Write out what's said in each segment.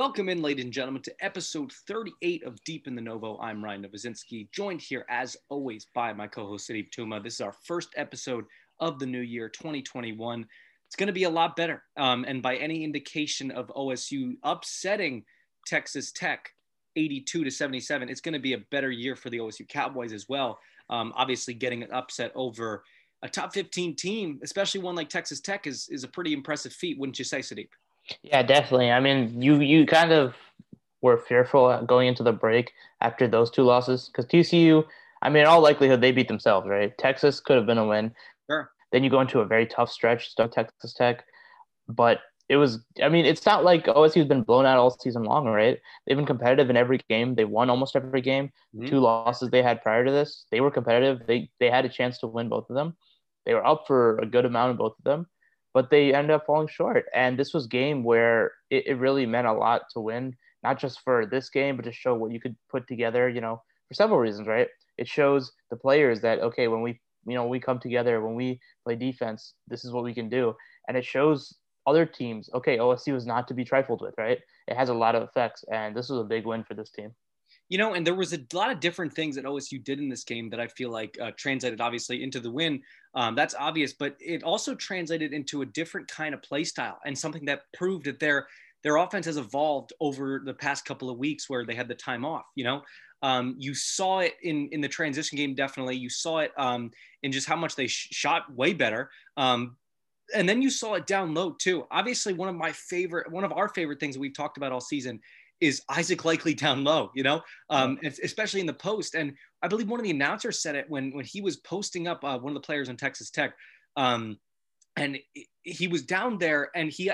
Welcome in, ladies and gentlemen, to episode 38 of Deep in the Novo. I'm Ryan Novozinski, joined here, as always, by my co-host, Sadeep Tuma. This is our first episode of the new year, 2021. It's going to be a lot better. And by any indication of OSU upsetting Texas Tech 82-77, it's going to be a better year for the OSU Cowboys as well. Obviously, getting an upset over a top 15 team, especially one like Texas Tech, is a pretty impressive feat, wouldn't you say, Sadeep? Yeah, definitely. I mean, you kind of were fearful going into the break after those two losses because TCU, I mean, in all likelihood, they beat themselves, right? Texas could have been a win. Sure. Then you go into a very tough stretch, stuck Texas Tech. But it was, I mean, it's not like OSU's been blown out all season long, right? They've been competitive in every game. They won almost every game. Mm-hmm. Two losses they had prior to this, they were competitive. They had a chance to win both of them. They were up for a good amount of both of them. But they ended up falling short. And this was a game where it really meant a lot to win, not just for this game, but to show what you could put together, you know, for several reasons, right? It shows the players that, okay, when we, you know, we come together, when we play defense, this is what we can do. And it shows other teams, okay, OSU is not to be trifled with, right? It has a lot of effects. And this was a big win for this team. You know, and there was a lot of different things that OSU did in this game that I feel like translated, obviously, into the win. That's obvious, but it also translated into a different kind of play style and something that proved that their offense has evolved over the past couple of weeks where they had the time off, you know. You saw it in the transition game, definitely. You saw it in just how much they shot way better. And then you saw it down low, too. Obviously, one of our favorite things that we've talked about all season is Isaac Likely down low, you know, especially in the post. And I believe one of the announcers said it when he was posting up one of the players on Texas Tech, and he was down there and he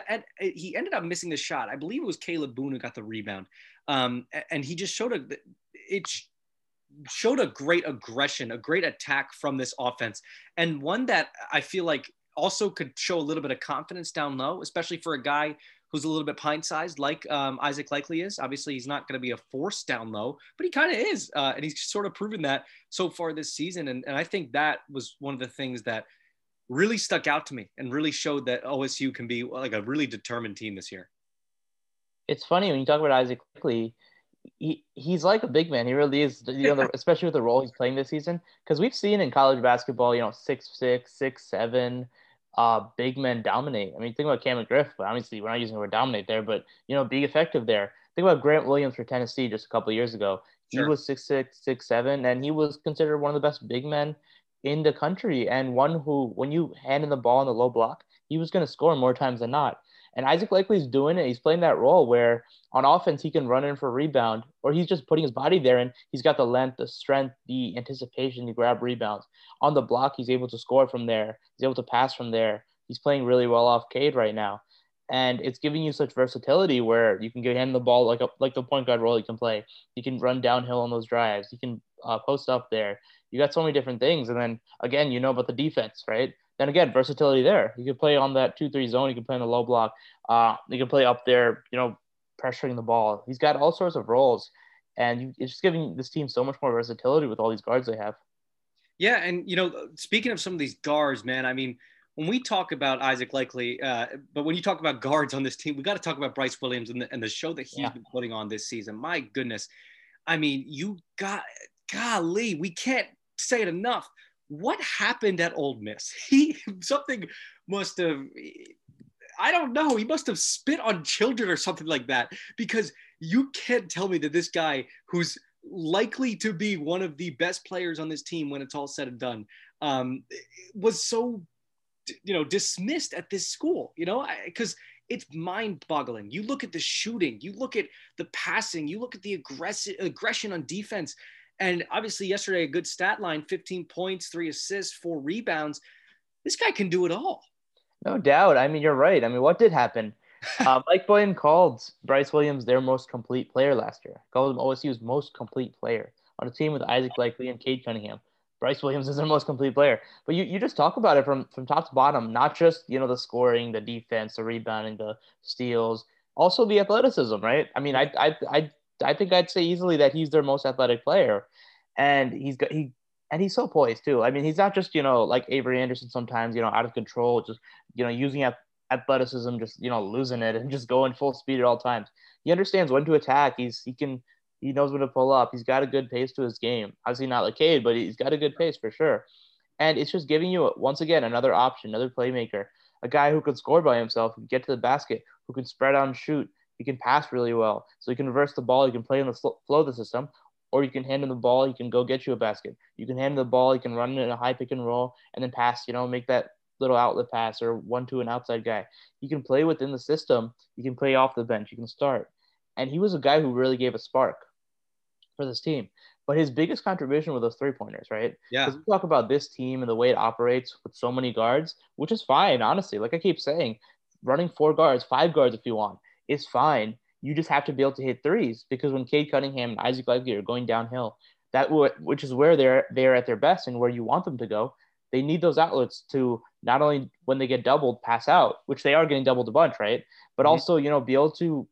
ended up missing the shot. I believe it was Caleb Boone who got the rebound. And he just showed a great aggression, a great attack from this offense. And one that I feel like also could show a little bit of confidence down low, especially for a guy who's a little bit pint-sized like Isaac Likely is. Obviously, he's not going to be a force down low, but he kind of is. And he's sort of proven that so far this season. And I think that was one of the things that really stuck out to me and really showed that OSU can be like a really determined team this year. It's funny when you talk about Isaac Likely, he's like a big man. He really is, you know, especially with the role he's playing this season, because we've seen in college basketball, you know, 6'6", 6'7", big men dominate. I mean, think about Cam McGriff, but obviously we're not using the word dominate there, but, you know, being effective there. Think about Grant Williams for Tennessee just a couple of years ago. Sure. He was 6'6", 6'7", and he was considered one of the best big men in the country and one who, when you hand him the ball in the low block, he was going to score more times than not. And Isaac Likely's doing it. He's playing that role where on offense he can run in for a rebound, or he's just putting his body there, and he's got the length, the strength, the anticipation to grab rebounds. On the block, he's able to score from there. He's able to pass from there. He's playing really well off Cade right now. And it's giving you such versatility where you can give him the ball like the point guard role he can play. He can run downhill on those drives. He can post up there. You got so many different things. And then, again, you know about the defense, right? Then again, versatility there. You can play on that 2-3 zone. You can play in the low block. You can play up there, you know, pressuring the ball. He's got all sorts of roles. And it's just giving this team so much more versatility with all these guards they have. Yeah, and, you know, speaking of some of these guards, man, I mean, when we talk about Isaac Likely, but when you talk about guards on this team, we got to talk about Bryce Williams and the show that he's been putting on this season. My goodness. I mean, golly, we can't say it enough. What happened at Ole Miss? Something must have, I don't know, he must have spit on children or something like that, because you can't tell me that this guy who's likely to be one of the best players on this team when it's all said and done was so, you know, dismissed at this school, you know, because it's mind-boggling. You look at the shooting, you look at the passing, you look at the aggression on defense. And obviously yesterday, a good stat line, 15 points, 3 assists, 4 rebounds. This guy can do it all. No doubt. I mean, you're right. I mean, what did happen? Mike Boynton called Bryce Williams their most complete player last year. Called him OSU's most complete player on a team with Isaac Likely and Cade Cunningham. Bryce Williams is their most complete player. But you just talk about it from top to bottom, not just, you know, the scoring, the defense, the rebounding, the steals, also the athleticism, right? I mean, I think I'd say easily that he's their most athletic player, and he's so poised too. I mean, he's not just, you know, like Avery Anderson sometimes, you know, out of control, just, you know, using athleticism, just, you know, losing it and just going full speed at all times. He understands when to attack. He knows when to pull up. He's got a good pace to his game. Obviously not like Cade, but he's got a good pace for sure. And it's just giving you, once again, another option, another playmaker, a guy who can score by himself, who can get to the basket, who can spread out and shoot. He can pass really well. So he can reverse the ball. He can play in the flow of the system, or you can hand him the ball. He can go get you a basket. You can hand him the ball. He can run in a high pick and roll and then pass, you know, make that little outlet pass or 1-2 an outside guy. He can play within the system. He can play off the bench. He can start. And he was a guy who really gave a spark for this team. But his biggest contribution were those three-pointers, right? Yeah. Because we talk about this team and the way it operates with so many guards, which is fine, honestly. Like I keep saying, running 4 guards, 5 guards if you want, is fine. You just have to be able to hit threes, because when Cade Cunningham and Isaac Likely are going downhill, which is where they're at their best and where you want them to go, they need those outlets to not only, when they get doubled, pass out, which they are getting doubled a bunch, right? But also, you know, be able to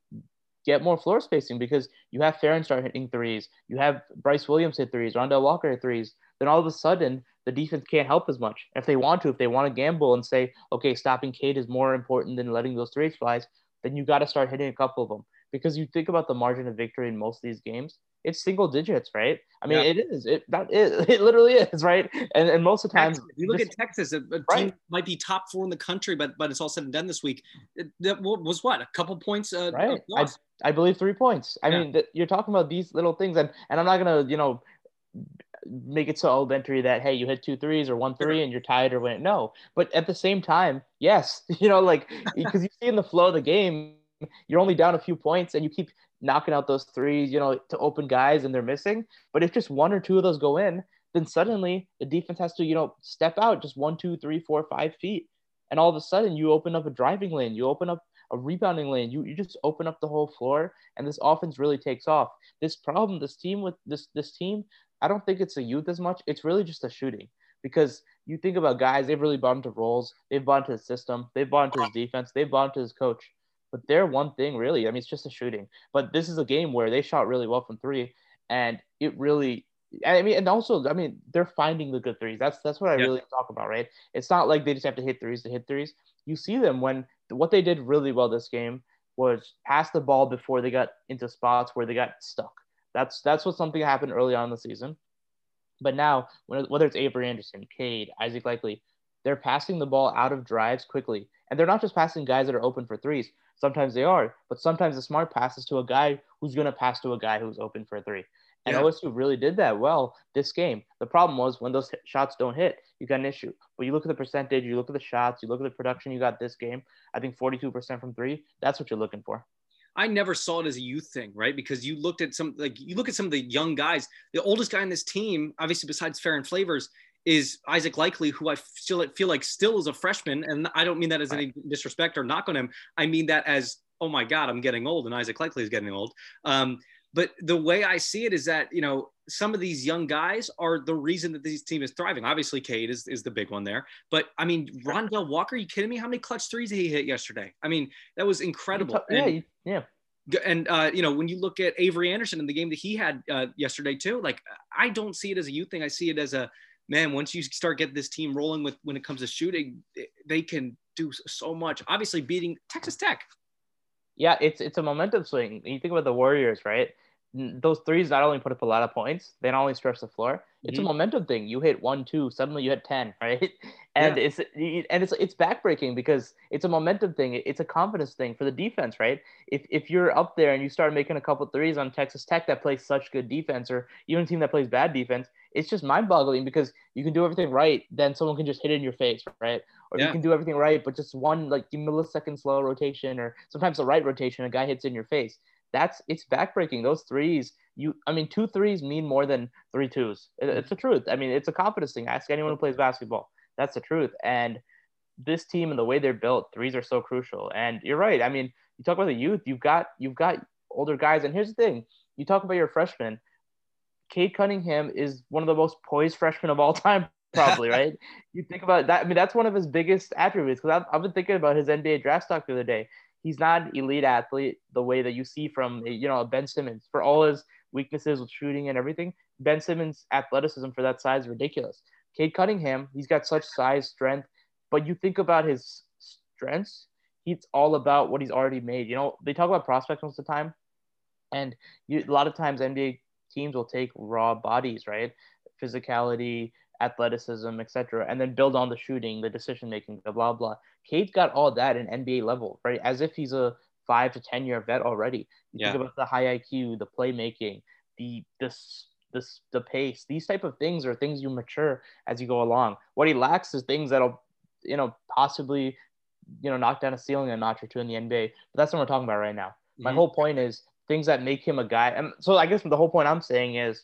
get more floor spacing, because you have Farron start hitting threes. You have Bryce Williams hit threes, Rondell Walker hit threes. Then all of a sudden, the defense can't help as much. If they want to gamble and say, okay, stopping Cade is more important than letting those threes fly, then you got to start hitting a couple of them. Because you think about the margin of victory in most of these games, it's single digits, right? I mean, it literally is, right? And most of the time, you look at Texas, a team might be top 4 in the country, but it's all said and done this week. That was what, a couple points? Right. I believe 3 points. I mean, you're talking about these little things, and I'm not gonna, you know, make it so elementary that, hey, you hit 2 threes or 1 3 and you're tied or win. No, but at the same time, yes, you know, like, because you see in the flow of the game, you're only down a few points and you keep knocking out those threes, you know, to open guys, and they're missing. But if just 1 or 2 of those go in, then suddenly the defense has to, you know, step out just 1, 2, 3, 4, 5 feet, and all of a sudden you open up a driving lane, you open up a rebounding lane, you just open up the whole floor, and this offense really takes off. This team, I don't think it's the youth as much. It's really just the shooting, because you think about guys, they've really bought into roles, they've bought into his system, they've bought into his defense, they've bought into his coach. But they're one thing, really. I mean, it's just the shooting. But this is a game where they shot really well from 3, and it really, I mean, and also, I mean, they're finding the good threes. That's what I really talk about, right? It's not like they just have to hit threes to hit threes. You see them when what they did really well this game was pass the ball before they got into spots where they got stuck. That's what something happened early on in the season. But now, whether it's Avery Anderson, Cade, Isaac Likely, they're passing the ball out of drives quickly. And they're not just passing guys that are open for threes. Sometimes they are, but sometimes the smart pass is to a guy who's going to pass to a guy who's open for a 3. And OSU really did that well this game. The problem was when those shots don't hit, you got an issue. But you look at the percentage, you look at the shots, you look at the production you got this game, I think 42% from 3, that's what you're looking for. I never saw it as a youth thing, right? Because you looked at some of the young guys. The oldest guy on this team, obviously besides Farron Flavors, is Isaac Likely, who I feel like still is a freshman. And I don't mean that as any disrespect or knock on him. I mean that as, oh my God, I'm getting old, and Isaac Likely is getting old. But the way I see it is that, you know, some of these young guys are the reason that this team is thriving. Obviously, Cade is the big one there. But, I mean, Rondell Walker, are you kidding me? How many clutch threes did he hit yesterday? I mean, that was incredible. Yeah. And, you know, when you look at Avery Anderson in the game that he had yesterday too, like, I don't see it as a youth thing. I see it as a, man, once you start getting this team rolling with when it comes to shooting, they can do so much. Obviously, beating Texas Tech. Yeah, it's a momentum swing. You think about the Warriors, right? Those threes not only put up a lot of points, they not only stretch the floor. It's a momentum thing. You hit 1, 2, suddenly you hit 10, right? And it's backbreaking because it's a momentum thing. It's a confidence thing for the defense, right? If you're up there and you start making a couple threes on Texas Tech that plays such good defense, or even a team that plays bad defense, it's just mind-boggling because you can do everything right, then someone can just hit it in your face, right? Or you can do everything right, but just one like millisecond slow rotation, or sometimes the right rotation, a guy hits it in your face. It's backbreaking. Those threes, 2 threes mean more than 3 twos. It's the truth. I mean, it's a confidence thing. Ask anyone who plays basketball. That's the truth. And this team and the way they're built, threes are so crucial. And you're right. I mean, you talk about the youth. You've got older guys. And here's the thing. You talk about your freshmen. Cade Cunningham is one of the most poised freshmen of all time, probably, right? You think about that. I mean, that's one of his biggest attributes, because I've been thinking about his NBA draft stock the other day. He's not an elite athlete the way that you see from, you know, Ben Simmons. For all his weaknesses with shooting and everything, Ben Simmons' athleticism for that size is ridiculous. Cade Cunningham, he's got such size, strength, but you think about his strengths, he's all about what he's already made. You know, they talk about prospects most of the time, and a lot of times NBA teams will take raw bodies, right? Physicality, athleticism, etc., and then build on the shooting, the decision making, the blah blah. Cade's got all that in NBA level, right? As if he's a 5 to 10 year vet already. You think about the high IQ, the playmaking, the pace. These type of things are things you mature as you go along. What he lacks is things that'll, you know, possibly, you know, knock down a ceiling a notch or two in the NBA. But that's what we're talking about right now. My whole point is things that make him a guy. And so I guess the whole point I'm saying is,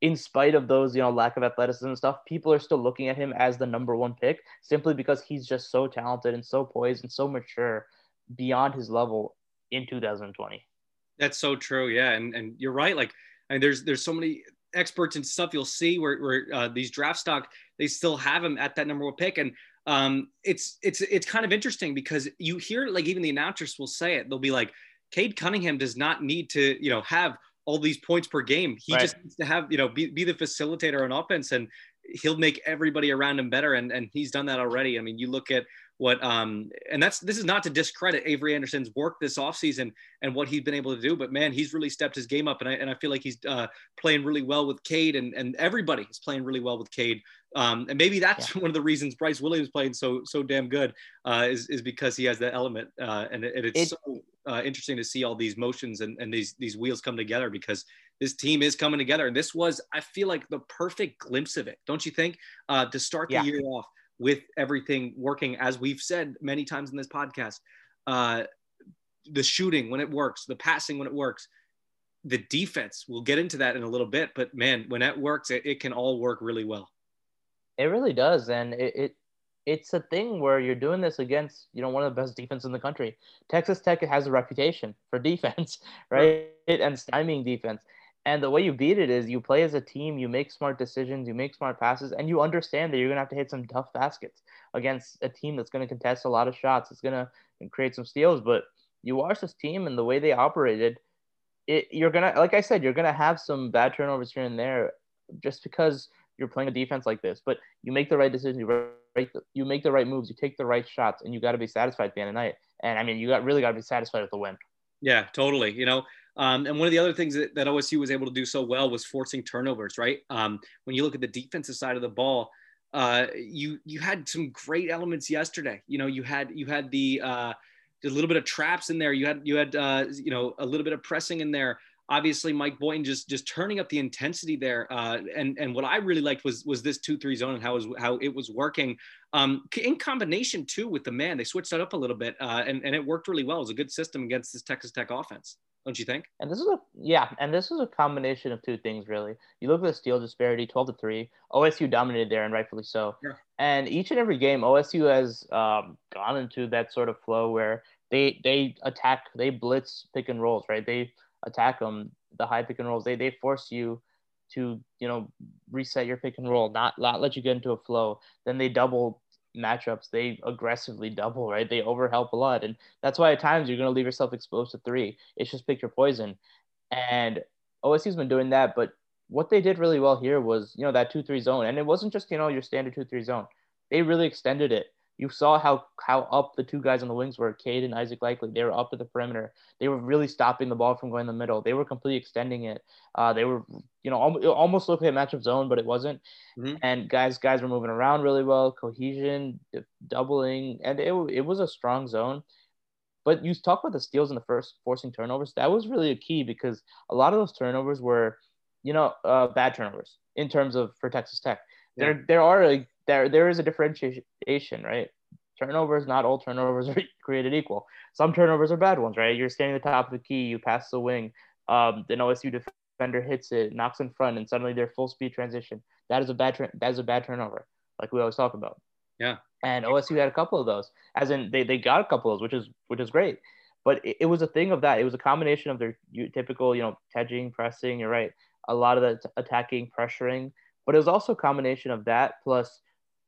in spite of those, you know, lack of athleticism and stuff, people are still looking at him as the number one pick simply because he's just so talented and so poised and so mature beyond his level in 2020. That's so true. Yeah. And you're right. Like, I mean, there's so many experts and stuff you'll see where these draft stock, they still have him at that number one pick. And it's kind of interesting because you hear, like, even the announcers will say it, they'll be like, Cade Cunningham does not need to, you know, have all these points per game. He just needs to have, you know, be the facilitator on offense, and he'll make everybody around him better. And he's done that already. I mean, you look at what, and this is not to discredit Avery Anderson's work this offseason and what he's been able to do, but man, he's really stepped his game up. And I feel like he's playing really well with Cade, and everybody is playing really well with Cade. And maybe that's one of the reasons Bryce Williams playing so damn good is because he has that element. And it's so interesting to see all these motions and these wheels come together, because this team is coming together. And this was, I feel like, the perfect glimpse of it, don't you think? To start the year off with everything working, as we've said many times in this podcast, the shooting when it works, the passing when it works, the defense, we'll get into that in a little bit, but man, when that works, it can all work really well. It really does. And it's a thing where you're doing this against, you know, one of the best defenses in the country. Texas Tech has a reputation for defense, right? And stymieing defense. And the way you beat it is you play as a team, you make smart decisions, you make smart passes, and you understand that you're going to have to hit some tough baskets against a team that's going to contest a lot of shots. It's going to create some steals, but you watch this team and the way they operated, you're going to, like I said, you're going to have some bad turnovers here and there just because you're playing a defense like this, but you make the right decision. You make the right moves, you take the right shots, and you got to be satisfied at the end of the night. And I mean, you got to be satisfied with the win. Yeah, totally. You know, and one of the other things that OSU was able to do so well was forcing turnovers, right? When you look at the defensive side of the ball, you had some great elements yesterday. You know, you had the little bit of traps in there. You had you know, a little bit of pressing in there. Obviously, Mike Boynton just turning up the intensity there, and what I really liked was this 2-3 zone and how it was working, in combination too with the man. They switched that up a little bit, and it worked really well. It was a good system against this Texas Tech offense, don't you think? And this is a combination of two things really. You look at the steal disparity, 12-3. OSU dominated there, and rightfully so. Yeah. And each and every game, OSU has gone into that sort of flow where they attack, they blitz pick and rolls, right? They attack them, the high pick and rolls. They force you to, you know, reset your pick and roll, not let you get into a flow. Then they double matchups. They aggressively double, right? They overhelp a lot. And that's why at times you're going to leave yourself exposed to three. It's just pick your poison. And OSU's been doing that. But what they did really well here was, you know, that 2-3 zone. And it wasn't just, you know, your standard 2-3 zone. They really extended it. You saw how up the two guys on the wings were, Cade and Isaac Likely. They were up to the perimeter. They were really stopping the ball from going in the middle. They were completely extending it. They were, you know, almost looking at matchup zone, but it wasn't. Mm-hmm. And guys were moving around really well, cohesion, doubling, and it was a strong zone. But you talk about the steals in the first, forcing turnovers. That was really a key because a lot of those turnovers were, you know, bad turnovers in terms of for Texas Tech. Yeah. There is a differentiation, right? Turnovers, not all turnovers are created equal. Some turnovers are bad ones, right? You're standing at the top of the key, you pass the wing, an OSU defender hits it, knocks in front, and suddenly they're full speed transition. That is a bad turnover, like we always talk about. Yeah. And OSU had a couple of those, as in they got a couple of those, which is great. But it was a thing of that. It was a combination of their typical, you know, hedging, pressing. You're right, a lot of that attacking, pressuring, but it was also a combination of that plus.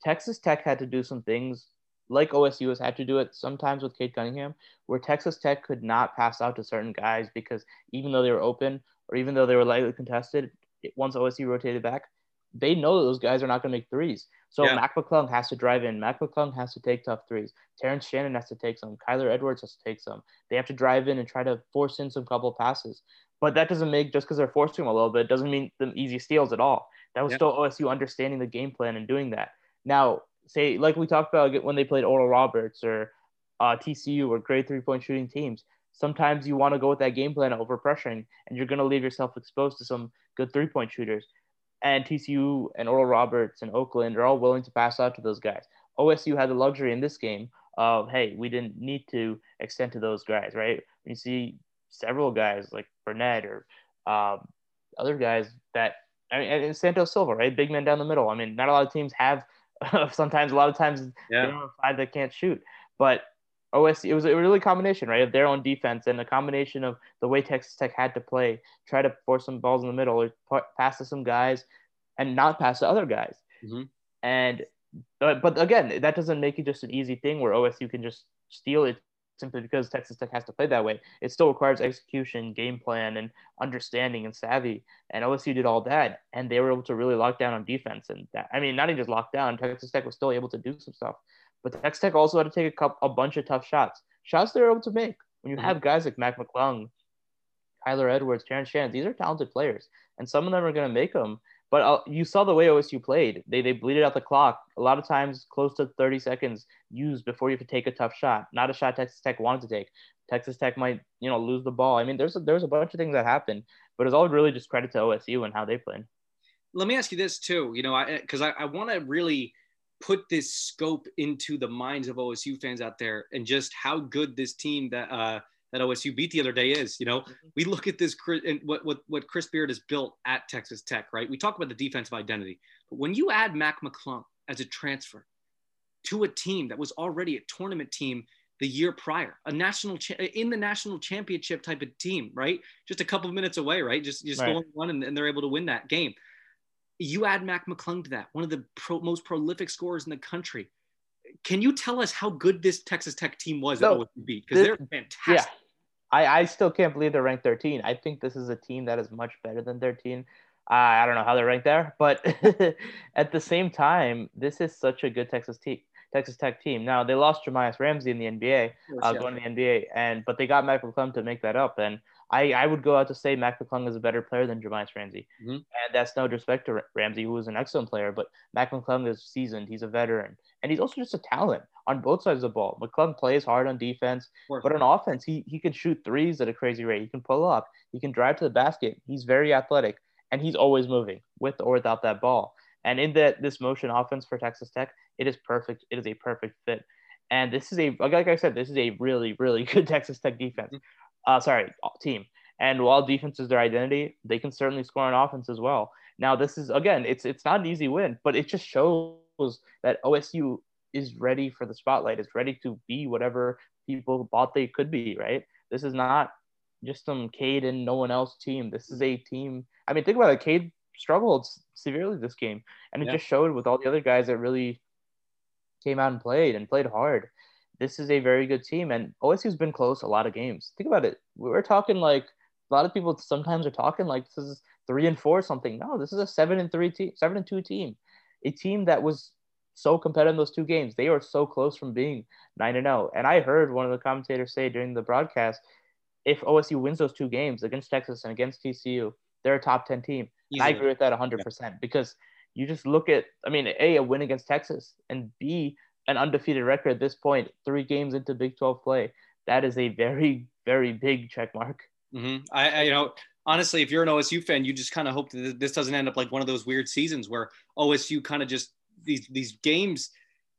Texas Tech had to do some things like OSU has had to do it sometimes with Cade Cunningham, where Texas Tech could not pass out to certain guys because even though they were open or even though they were lightly contested, once OSU rotated back, they know those guys are not going to make threes. So yeah. Mac McClung has to drive in. Mac McClung has to take tough threes. Terrence Shannon has to take some. Kyler Edwards has to take some. They have to drive in and try to force in some couple passes. But that doesn't make, just because they're forcing them a little bit, doesn't mean them easy steals at all. That was still OSU understanding the game plan and doing that. Now, say, like we talked about when they played Oral Roberts or TCU or great three-point shooting teams, sometimes you want to go with that game plan over pressuring, and you're going to leave yourself exposed to some good three-point shooters. And TCU and Oral Roberts and Oakland are all willing to pass out to those guys. OSU had the luxury in this game of, hey, we didn't need to extend to those guys, right? You see several guys like Burnett or other guys that – I mean, and Santos Silva, right? Big men down the middle. I mean, not a lot of teams have – sometimes, a lot of times, they don't have five that can't shoot. But OSU – it was a really combination, right, of their own defense and a combination of the way Texas Tech had to play, try to force some balls in the middle or pass to some guys and not pass to other guys. Mm-hmm. And but, again, that doesn't make it just an easy thing where OSU can just steal it simply because Texas Tech has to play that way. It still requires execution, game plan, and understanding and savvy. And OSU did all that, and they were able to really lock down on defense. And that, I mean, not even just lock down, Texas Tech was still able to do some stuff. But Texas Tech also had to take a bunch of tough shots. Shots they're able to make. When you have guys like Mac McClung, Kyler Edwards, Terrence Shannon, these are talented players. And some of them are going to make them. But you saw the way OSU played. They bleeded out the clock. A lot of times, close to 30 seconds used before you could take a tough shot. Not a shot Texas Tech wanted to take. Texas Tech might, lose the ball. I mean, there's a bunch of things that happened. But it's all really just credit to OSU and how they played. Let me ask you this, too. Because I want to really – put this scope into the minds of OSU fans out there and just how good this team that OSU beat the other day is. We look at this and what Chris Beard has built at Texas Tech, right? We talk about the defensive identity, but when you add Mac McClung as a transfer to a team that was already a tournament team the year prior, in the national championship type of team, right? Just a couple of minutes away, right? Just right. One and they're able to win that game. You add Mac McClung to that, one of the most prolific scorers in the country. Can you tell us how good this Texas Tech team was that OSU beat? Because they're fantastic. Yeah. I still can't believe they're ranked 13. I think this is a team that is much better than 13. I don't know how they're ranked there, but at the same time, this is such a good Texas Tech team. Now, they lost Jahmi'us Ramsey in the NBA, going to the NBA, but they got Mac McClung to make that up, and I would go out to say Mac McClung is a better player than Jahmi'us Ramsey. Mm-hmm. And that's no disrespect to Ramsey, who is an excellent player, but Mac McClung is seasoned. He's a veteran. And he's also just a talent on both sides of the ball. McClung plays hard on defense, but on offense, he can shoot threes at a crazy rate. He can pull up. He can drive to the basket. He's very athletic, and he's always moving with or without that ball. And in this motion offense for Texas Tech, it is perfect. It is a perfect fit. And this is a really, really good Texas Tech defense. Mm-hmm. Team. And while defense is their identity, they can certainly score on offense as well. Now, this is, again, it's not an easy win, but it just shows that OSU is ready for the spotlight. It's ready to be whatever people thought they could be, right? This is not just some Cade and no one else team. This is a team. I mean, think about it. Cade struggled severely this game, and it just showed with all the other guys that really came out and played hard. This is a very good team, and OSU's been close a lot of games. Think about it. We're talking like a lot of people sometimes are talking like this is 3-4 or something. No, this is a 7-3 team, 7-2 team, a team that was so competitive in those two games. They were so close from being 9-0. And I heard one of the commentators say during the broadcast, if OSU wins those two games against Texas and against TCU, they're a top 10 team. And I agree with that 100% because you just look at, I mean, a win against Texas, and B, an undefeated record at this point, 3 games into Big 12 play. That is a very, very big check mark. Mm-hmm. Honestly, if you're an OSU fan, you just kind of hope that this doesn't end up like one of those weird seasons where OSU kind of just these games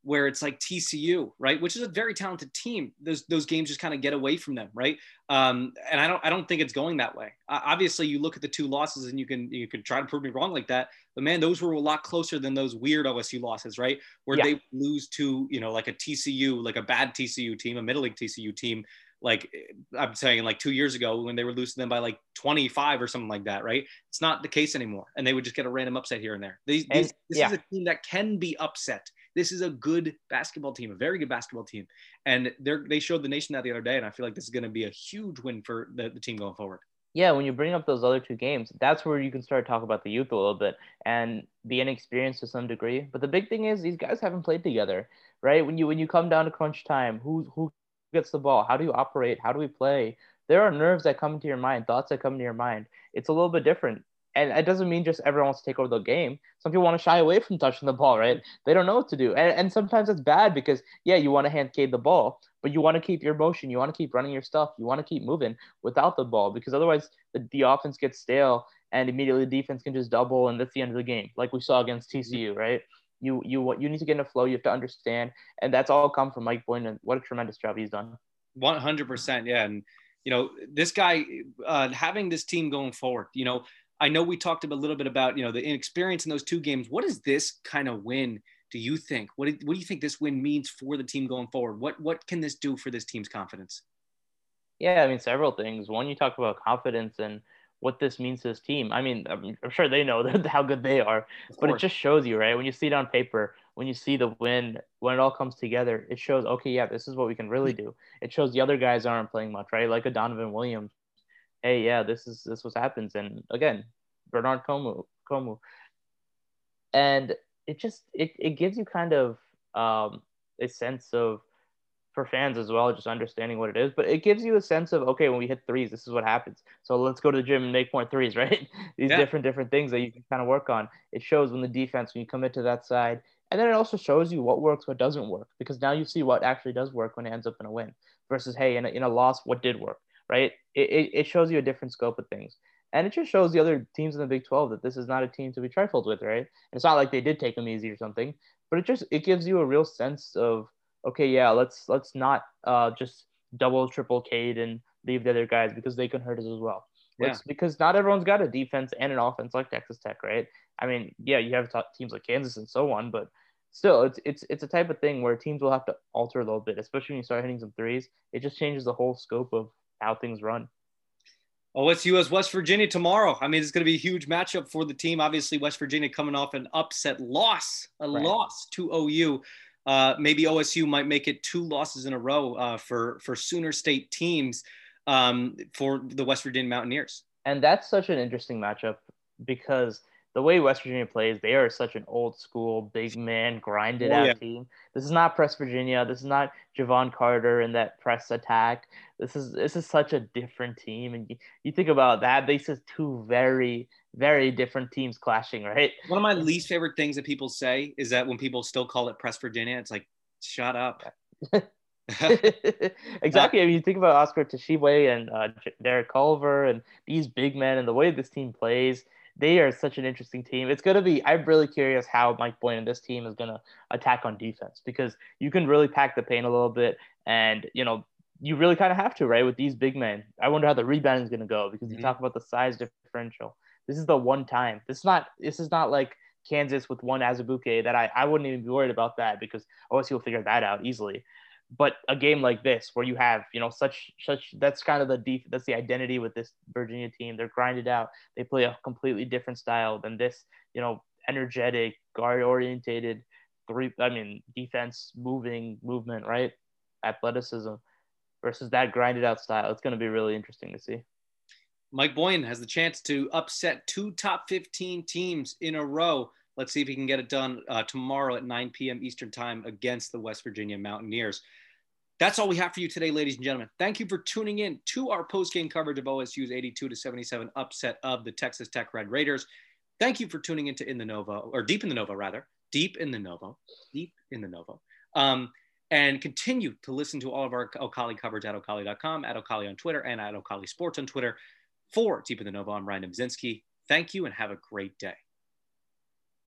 where it's like TCU, right, which is a very talented team. Those games just kind of get away from them, right? And I don't think it's going that way. Obviously, you look at the 2 losses and you can try to prove me wrong like that. But man, those were a lot closer than those weird OSU losses, right? Where they lose to like a TCU, like a bad TCU team, a middle league TCU team. Like I'm saying, like 2 years ago when they were losing them by like 25 or something like that, right? It's not the case anymore, and they would just get a random upset here and there. This is a team that can be upset. This is a good basketball team, a very good basketball team. And they showed the nation that the other day, and I feel like this is going to be a huge win for the team going forward. yeah, when you bring up those other two games, that's where you can start talking about the youth a little bit and the inexperience to some degree. But the big thing is these guys haven't played together, right? When you come down to crunch time, who gets the ball? How do you operate? How do we play? There are nerves that come to your mind, thoughts that come to your mind. It's a little bit different. And it doesn't mean just everyone wants to take over the game. Some people want to shy away from touching the ball, right? They don't know what to do. And sometimes it's bad because, yeah, you want to hand Cade the ball, but you want to keep your motion. You want to keep running your stuff. You want to keep moving without the ball because otherwise the offense gets stale and immediately the defense can just double and that's the end of the game, like we saw against TCU, right? You need to get in a flow. You have to understand. And that's all come from Mike Boynton. What a tremendous job he's done. 100%, yeah. And, you know, this guy, having this team going forward, you know, I know we talked a little bit about, you know, the inexperience in those two games. What does this kind of win, do you think? What do you think this win means for the team going forward? What can this do for this team's confidence? Yeah, I mean, several things. One, you talk about confidence and what this means to this team. I mean, I'm sure they know how good they are, but it just shows you, right? When you see it on paper, when you see the win, when it all comes together, it shows, okay, yeah, this is what we can really do. It shows the other guys aren't playing much, right? Like a Donovan Williams. Hey, yeah, this is what happens. And again, Bernard Como. And it just, it gives you kind of a sense of, for fans as well, just understanding what it is, but it gives you a sense of, okay, when we hit threes, this is what happens. So let's go to the gym and make more threes, right? These different things that you can kind of work on. It shows when the defense, when you commit to that side, and then it also shows you what works, what doesn't work, because now you see what actually does work when it ends up in a win versus, hey, in a loss, what did work, right? It shows you a different scope of things. And it just shows the other teams in the Big 12 that this is not a team to be trifled with, right? And it's not like they did take them easy or something, but it gives you a real sense of, okay, yeah, let's not just double, triple Cade and leave the other guys because they can hurt us as well. Yeah. It's because not everyone's got a defense and an offense like Texas Tech, right? I mean, yeah, you have teams like Kansas and so on, but still, it's a type of thing where teams will have to alter a little bit, especially when you start hitting some threes. It just changes the whole scope of how things run. OSU has West Virginia tomorrow. I mean, it's going to be a huge matchup for the team. Obviously, West Virginia coming off an upset loss, loss to OU. Maybe OSU might make it two losses in a row for Sooner State teams for the West Virginia Mountaineers. And that's such an interesting matchup because the way West Virginia plays, they are such an old school, big man, grinded out team. This is not press Virginia. This is not Javon Carter and that press attack. This is such a different team. And you think about that, this is two very, very different teams clashing, right? One of my least favorite things that people say is that when people still call it press Virginia, it's like, shut up. Exactly. I mean, you think about Oscar Tshiebwe and Derek Culver and these big men and the way this team plays. They are such an interesting team. It's going to be – I'm really curious how Mike Boynton and this team is going to attack on defense because you can really pack the paint a little bit and, you know, you really kind of have to, right, with these big men. I wonder how the rebounding is going to go because you talk about the size differential. This is the one time. This is not like Kansas with one Azubuike that I wouldn't even be worried about that because OSU will figure that out easily. But a game like this where you have, you know, such that's kind of that's the identity with this Virginia team. They're grinded out. They play a completely different style than this, you know, energetic, guard-orientated, defense, movement, right? Athleticism versus that grinded-out style. It's going to be really interesting to see. Mike Boynton has the chance to upset two top 15 teams in a row. Let's see if he can get it done tomorrow at 9 p.m. Eastern time against the West Virginia Mountaineers. That's all we have for you today, ladies and gentlemen. Thank you for tuning in to our post-game coverage of OSU's 82-77 upset of the Texas Tech Red Raiders. Thank you for tuning into Deep in the Novo. And continue to listen to all of our O'Colly coverage at O'Colly.com, at O'Colly on Twitter, and at O'Colly Sports on Twitter. For Deep in the Novo, I'm Ryan Novozinski. Thank you and have a great day.